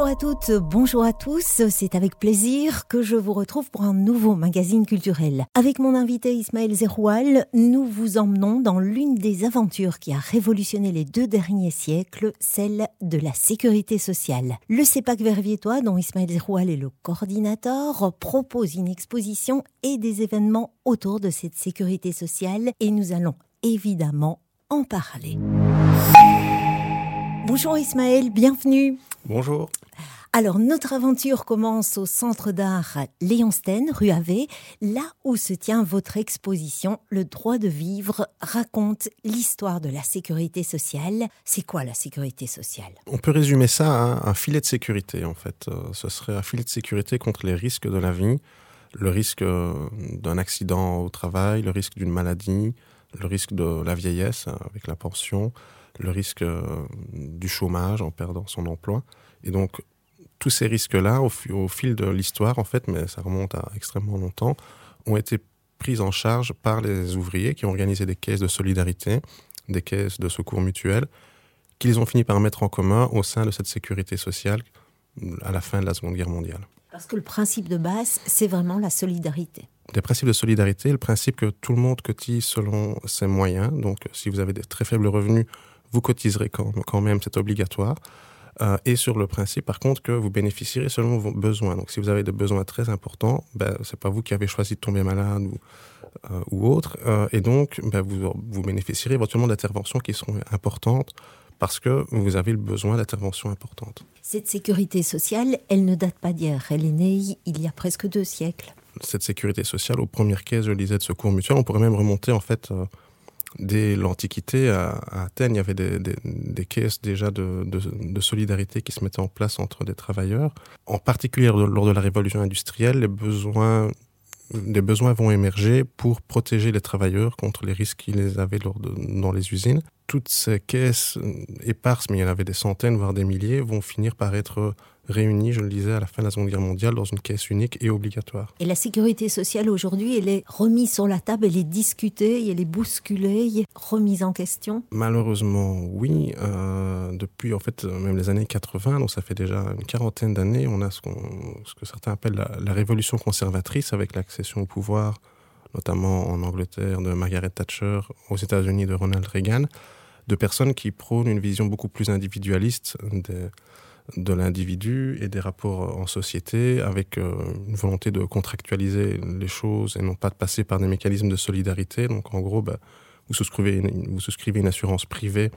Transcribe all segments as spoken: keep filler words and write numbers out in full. Bonjour à toutes, bonjour à tous, c'est avec plaisir que je vous retrouve pour un nouveau magazine culturel. Avec mon invité Ismaël Zeroual, nous vous emmenons dans l'une des aventures qui a révolutionné les deux derniers siècles, celle de la sécurité sociale. Le Cepag Verviétois, dont Ismaël Zeroual est le coordinateur, propose une exposition et des événements autour de cette sécurité sociale et nous allons évidemment en parler. Bonjour Ismaël, bienvenue. Bonjour. Alors, notre aventure commence au Centre d'art Léon Sten, rue Avé, là où se tient votre exposition « Le droit de vivre » raconte l'histoire de la sécurité sociale. C'est quoi la sécurité sociale ? On peut résumer ça à un filet de sécurité, en fait. Ce serait un filet de sécurité contre les risques de la vie, le risque d'un accident au travail, le risque d'une maladie, le risque de la vieillesse avec la pension, le risque euh, du chômage en perdant son emploi. Et donc, tous ces risques-là, au, f- au fil de l'histoire, en fait, mais ça remonte à extrêmement longtemps, ont été pris en charge par les ouvriers qui ont organisé des caisses de solidarité, des caisses de secours mutuels, qu'ils ont fini par mettre en commun au sein de cette sécurité sociale à la fin de la Seconde Guerre mondiale. Parce que le principe de base, c'est vraiment la solidarité. Des principes de solidarité, le principe que tout le monde cotise selon ses moyens. Donc, si vous avez des très faibles revenus, vous cotiserez quand même, c'est obligatoire. Euh, et sur le principe, par contre, que vous bénéficierez selon vos besoins. Donc, si vous avez des besoins très importants, ben, ce n'est pas vous qui avez choisi de tomber malade ou, euh, ou autre. Euh, et donc, ben, vous, vous bénéficierez éventuellement d'interventions qui seront importantes parce que vous avez le besoin d'interventions importantes. Cette sécurité sociale, elle ne date pas d'hier. Elle est née il y a presque deux siècles. Cette sécurité sociale, aux premières caisses, je le disais, de secours mutuel, on pourrait même remonter, en fait... Euh, Dès l'Antiquité, à Athènes, il y avait des, des, des caisses déjà de, de, de solidarité qui se mettaient en place entre des travailleurs. En particulier lors de la révolution industrielle, les besoins, les besoins vont émerger pour protéger les travailleurs contre les risques qu'ils avaient lors de, dans les usines. Toutes ces caisses éparses, mais il y en avait des centaines, voire des milliers, vont finir par être réunies, je le disais, à la fin de la Seconde Guerre mondiale, dans une caisse unique et obligatoire. Et la sécurité sociale, aujourd'hui, elle est remise sur la table, elle est discutée, elle est bousculée, elle est remise en question ? Malheureusement, oui. Euh, depuis, en fait, même les années quatre-vingts, donc ça fait déjà une quarantaine d'années, on a ce, qu'on, ce que certains appellent la, la révolution conservatrice, avec l'accession au pouvoir, notamment en Angleterre, de Margaret Thatcher, aux États-Unis, de Ronald Reagan, de personnes qui prônent une vision beaucoup plus individualiste des... de l'individu et des rapports en société, avec euh, une volonté de contractualiser les choses et non pas de passer par des mécanismes de solidarité. Donc en gros, bah, vous, souscrivez une, vous souscrivez une assurance privée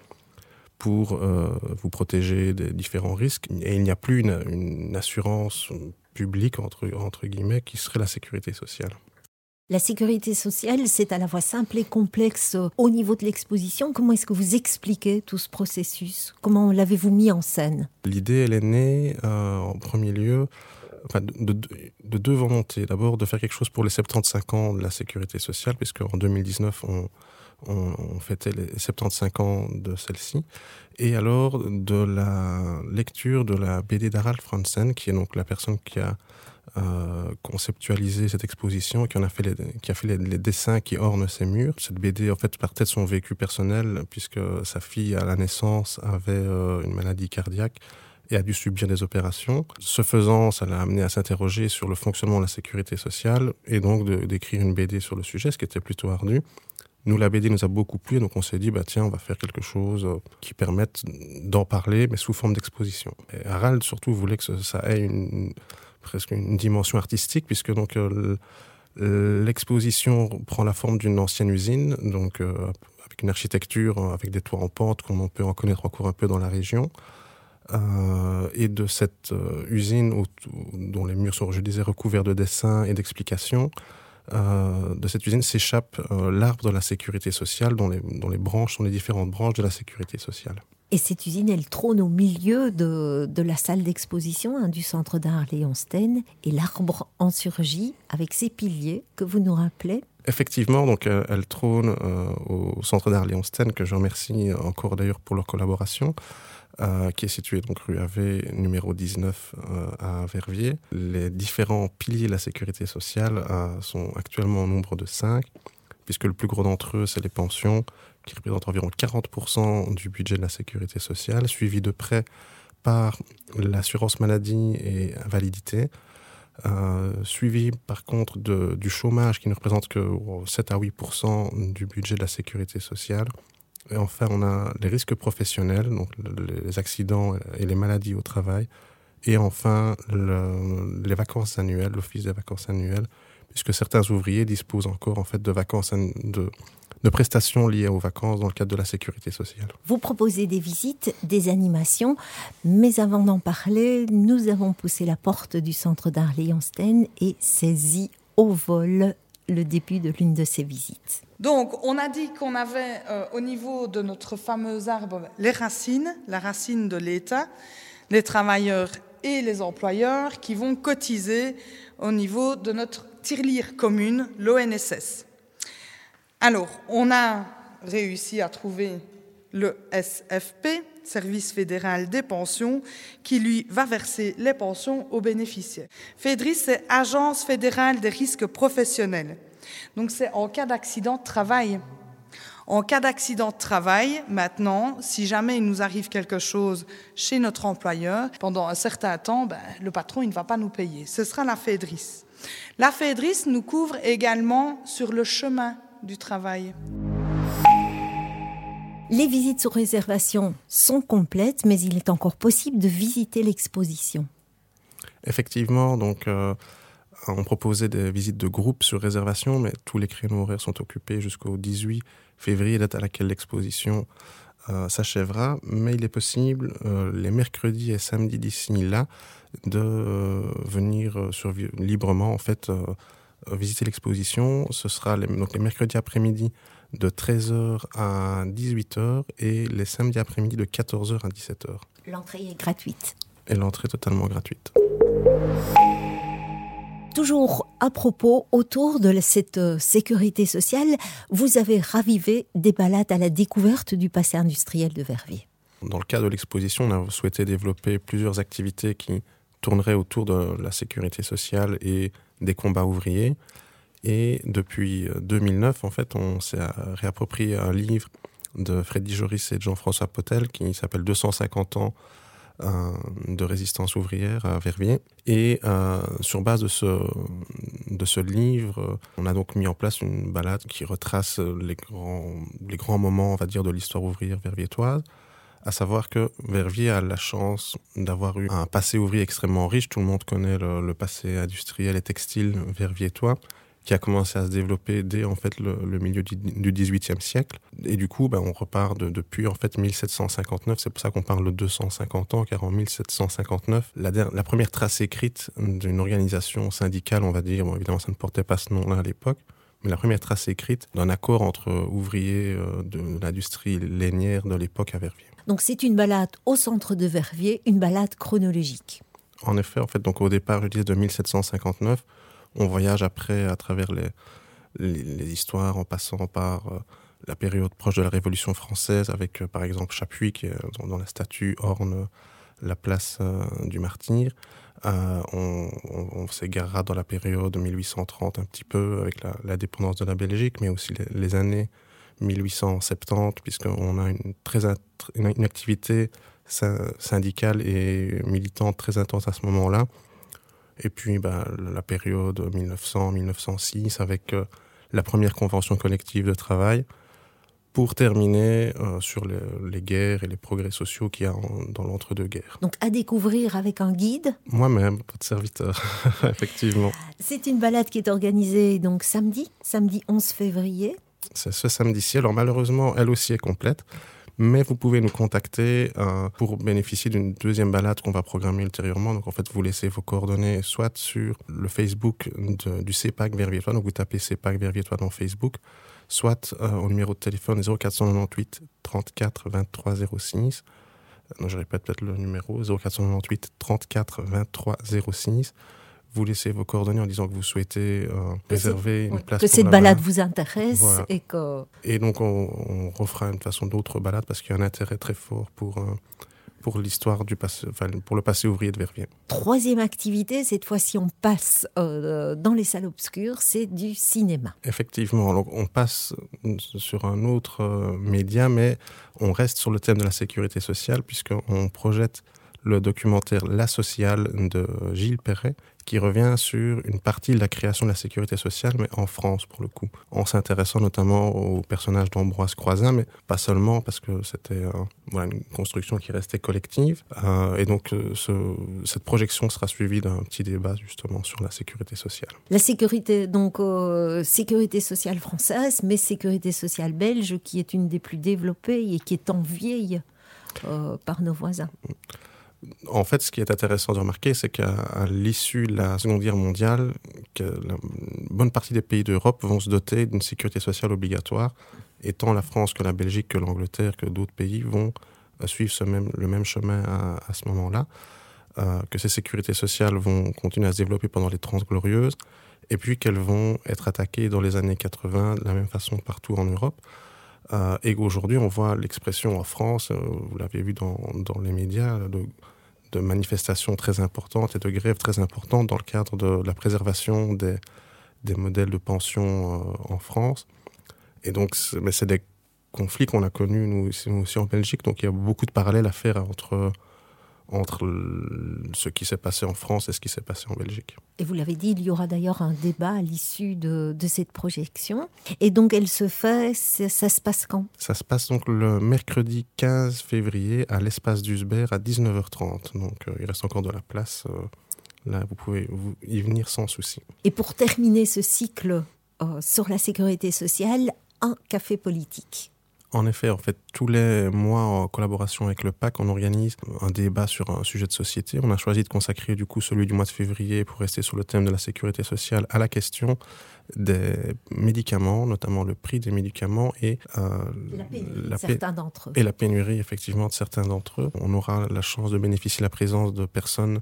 pour euh, vous protéger des différents risques. Et il n'y a plus une, une assurance publique, entre, entre guillemets, qui serait la sécurité sociale. La sécurité sociale, c'est à la fois simple et complexe au niveau de l'exposition. Comment est-ce que vous expliquez tout ce processus ? Comment l'avez-vous mis en scène ? L'idée, elle est née euh, en premier lieu enfin, de, de, de deux volontés. D'abord, de faire quelque chose pour les soixante-quinze ans de la sécurité sociale, puisque en deux mille dix-neuf, on, on, on fêtait les soixante-quinze ans de celle-ci. Et alors, de la lecture de la B D d'Harald Franzen, qui est donc la personne qui a... Euh, conceptualiser cette exposition, qui en a fait les, qui a fait les, les dessins qui ornent ses murs. Cette B D en fait partait de son vécu personnel puisque sa fille à la naissance avait euh, une maladie cardiaque et a dû subir des opérations. Ce faisant, ça l'a amené à s'interroger sur le fonctionnement de la sécurité sociale et donc de, d'écrire une B D sur le sujet, ce qui était plutôt ardu. Nous, la B D nous a beaucoup plu, donc on s'est dit, bah, tiens, on va faire quelque chose qui permette d'en parler, mais sous forme d'exposition. Et Harald, surtout, voulait que ça ait une, presque une dimension artistique, puisque donc, euh, l'exposition prend la forme d'une ancienne usine, donc, euh, avec une architecture, avec des toits en pente, qu'on peut en connaître encore un peu dans la région. Euh, et de cette euh, usine où, dont les murs sont, je disais, recouverts de dessins et d'explications, Euh, de cette usine s'échappe euh, l'arbre de la sécurité sociale, dont les, dont les branches sont les différentes branches de la sécurité sociale. Et cette usine, elle trône au milieu de, de la salle d'exposition hein, du Centre d'art Léon Sten, et l'arbre en surgit avec ses piliers que vous nous rappelez. Effectivement, donc, euh, elle trône euh, au Centre d'art Léon Sten, que je remercie encore d'ailleurs pour leur collaboration. Euh, qui est située donc rue Avé, numéro dix-neuf euh, à Verviers. Les différents piliers de la sécurité sociale euh, sont actuellement au nombre de cinq, puisque le plus gros d'entre eux, c'est les pensions, qui représentent environ quarante pour cent du budget de la sécurité sociale, suivi de près par l'assurance maladie et invalidité, euh, suivi par contre de, du chômage qui ne représente que sept à huit pour cent du budget de la sécurité sociale. Et enfin, on a les risques professionnels, donc les accidents et les maladies au travail. Et enfin, le, les vacances annuelles, l'office des vacances annuelles, puisque certains ouvriers disposent encore en fait, de, vacances, de, de prestations liées aux vacances dans le cadre de la sécurité sociale. Vous proposez des visites, des animations, mais avant d'en parler, nous avons poussé la porte du centre d'art Léon Sten et saisi au vol le début de l'une de ces visites. Donc, on a dit qu'on avait euh, au niveau de notre fameux arbre les racines, la racine de l'État, les travailleurs et les employeurs qui vont cotiser au niveau de notre tirelire commune, l'O N S S. Alors, on a réussi à trouver le S F P, Service fédéral des pensions, qui lui va verser les pensions aux bénéficiaires. Fédris, c'est Agence fédérale des risques professionnels. Donc, c'est en cas d'accident de travail. En cas d'accident de travail, maintenant, si jamais il nous arrive quelque chose chez notre employeur, pendant un certain temps, ben, le patron il ne va pas nous payer. Ce sera la Fédris. La Fédris nous couvre également sur le chemin du travail. Les visites sur réservation sont complètes, mais il est encore possible de visiter l'exposition. Effectivement, donc, euh, on proposait des visites de groupe sur réservation, mais tous les créneaux horaires sont occupés jusqu'au dix-huit février, date à laquelle l'exposition euh, s'achèvera. Mais il est possible, euh, les mercredis et samedis d'ici là, de euh, venir euh, sur, librement en fait, euh, visiter l'exposition. Ce sera les, donc, les mercredis après-midi de treize heures à dix-huit heures et les samedis après-midi de quatorze heures à dix-sept heures. L'entrée est gratuite. Et l'entrée totalement gratuite. Toujours à propos, autour de cette euh, sécurité sociale, vous avez ravivé des balades à la découverte du passé industriel de Verviers. Dans le cadre de l'exposition, on a souhaité développer plusieurs activités qui tourneraient autour de la sécurité sociale et des combats ouvriers. Et depuis deux mille neuf, en fait, on s'est réapproprié un livre de Freddy Joris et de Jean-François Potel qui s'appelle « deux cent cinquante ans euh, de résistance ouvrière à Verviers ». Et euh, sur base de ce, de ce livre, on a donc mis en place une balade qui retrace les grands, les grands moments, on va dire, de l'histoire ouvrière verviétoise. À savoir que Verviers a la chance d'avoir eu un passé ouvrier extrêmement riche. Tout le monde connaît le, le passé industriel et textile verviétois, qui a commencé à se développer dès en fait, le, le milieu du dix-huitième siècle. Et du coup, ben, on repart de, depuis en fait, mille sept cent cinquante-neuf. C'est pour ça qu'on parle de deux cent cinquante ans, car en mille sept cent cinquante-neuf, la, der- la première trace écrite d'une organisation syndicale, on va dire, bon, évidemment, ça ne portait pas ce nom-là à l'époque, mais la première trace écrite d'un accord entre ouvriers euh, de l'industrie lainière de l'époque à Verviers. Donc c'est une balade au centre de Verviers, une balade chronologique. En effet, en fait, donc, au départ, je disais de mille sept cent cinquante-neuf, on voyage après à travers les, les, les histoires en passant par euh, la période proche de la Révolution française avec euh, par exemple Chapuis qui euh, dans la statue orne la place euh, du martyr. Euh, on, on, on s'égarera dans la période mille huit cent trente un petit peu avec la, la dépendance de la Belgique, mais aussi les, les années mille huit cent soixante-dix puisqu'on a une, très, une, une activité syndicale et militante très intense à ce moment-là. Et puis bah, la période mille neuf cents à mille neuf cent six avec euh, la première convention collective de travail pour terminer euh, sur les, les guerres et les progrès sociaux qu'il y a en, dans l'entre-deux-guerres. Donc à découvrir avec un guide ? Moi-même, votre serviteur, effectivement. C'est une balade qui est organisée donc samedi, samedi onze février. C'est ce samedi-ci. Alors malheureusement, elle aussi est complète. Mais vous pouvez nous contacter euh, pour bénéficier d'une deuxième balade qu'on va programmer ultérieurement. Donc en fait, vous laissez vos coordonnées soit sur le Facebook de, du Cepag Verviétois, donc vous tapez Cepag Verviétois dans Facebook, soit euh, au numéro de téléphone zéro quatre cent quatre-vingt-dix-huit trente-quatre vingt-trois zéro six. Donc je répète peut-être le numéro zéro quatre cent quatre-vingt-dix-huit trente-quatre vingt-trois zéro six. Vous laissez vos coordonnées en disant que vous souhaitez euh, réserver une oui, place. Que pour cette la balade, balade vous intéresse. Voilà. Et, que... et donc, on, on refera une façon d'autres balades parce qu'il y a un intérêt très fort pour, euh, pour l'histoire du passé, enfin, pour le passé ouvrier de Verviers. Troisième activité, cette fois-ci, on passe euh, dans les salles obscures, c'est du cinéma. Effectivement, donc on passe sur un autre euh, média, mais on reste sur le thème de la sécurité sociale puisqu'on projette le documentaire La Sociale de Gilles Perret, qui revient sur une partie de la création de la sécurité sociale, mais en France pour le coup, en s'intéressant notamment au personnage d'Ambroise Croizat, mais pas seulement, parce que c'était euh, voilà, une construction qui restait collective. Euh, et donc euh, ce, cette projection sera suivie d'un petit débat justement sur la sécurité sociale. La sécurité, donc euh, sécurité sociale française, mais sécurité sociale belge, qui est une des plus développées et qui est enviée euh, par nos voisins. En fait, ce qui est intéressant de remarquer, c'est qu'à l'issue de la Seconde Guerre mondiale, que la bonne partie des pays d'Europe vont se doter d'une sécurité sociale obligatoire, et tant la France que la Belgique, que l'Angleterre, que d'autres pays vont suivre ce même, le même chemin à, à ce moment-là, euh, que ces sécurités sociales vont continuer à se développer pendant les Trente Glorieuses, et puis qu'elles vont être attaquées dans les années quatre-vingts de la même façon partout en Europe. Euh, et aujourd'hui, on voit l'expression en France, euh, vous l'avez vu dans, dans les médias, de, de manifestations très importantes et de grèves très importantes dans le cadre de la préservation des, des modèles de pension euh, en France. Et donc, c'est, mais c'est des conflits qu'on a connus, nous, nous aussi en Belgique, donc il y a beaucoup de parallèles à faire entre, entre le, ce qui s'est passé en France et ce qui s'est passé en Belgique. Et vous l'avez dit, il y aura d'ailleurs un débat à l'issue de, de cette projection. Et donc, elle se fait, ça se passe quand ? Ça se passe donc le mercredi quinze février à l'espace d'Usbert à dix-neuf heures trente. Donc, euh, il reste encore de la place. Euh, là, vous pouvez vous y venir sans souci. Et pour terminer ce cycle euh, sur la sécurité sociale, un café politique. En effet, en fait, tous les mois, en collaboration avec le P A C, on organise un débat sur un sujet de société. On a choisi de consacrer du coup celui du mois de février, pour rester sur le thème de la sécurité sociale, à la question des médicaments, notamment le prix des médicaments et euh, la pénurie la de certains d'entre eux. Et la pénurie, effectivement, de certains d'entre eux. On aura la chance de bénéficier de la présence de personnes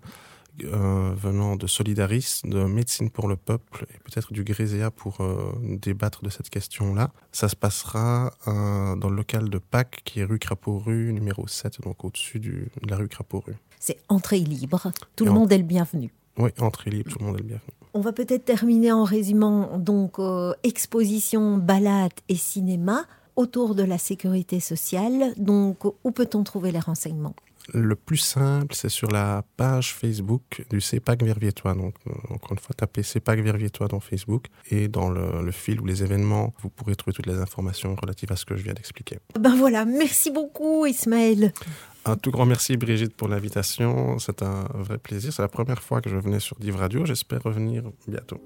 Euh, venant de Solidaris, de Médecine pour le Peuple et peut-être du Gréséa pour euh, débattre de cette question-là. Ça se passera euh, dans le local de P A C qui est rue Crapaud-Rue numéro sept, donc au-dessus du, de la rue Crapaud-Rue. C'est entrée libre, tout et le en... monde est le bienvenu. Oui, entrée libre, tout le monde est le bienvenu. On va peut-être terminer en résumant donc euh, exposition, balade et cinéma autour de la sécurité sociale. Donc où peut-on trouver les renseignements ? Le plus simple, c'est sur la page Facebook du Cepag Verviétois. Donc, encore une fois, tapez Cepag Verviétois dans Facebook. Et dans le, le fil ou les événements, vous pourrez trouver toutes les informations relatives à ce que je viens d'expliquer. Ben voilà, merci beaucoup Ismaël. Un tout grand merci Brigitte pour l'invitation. C'est un vrai plaisir. C'est la première fois que je venais sur Div Radio. J'espère revenir bientôt.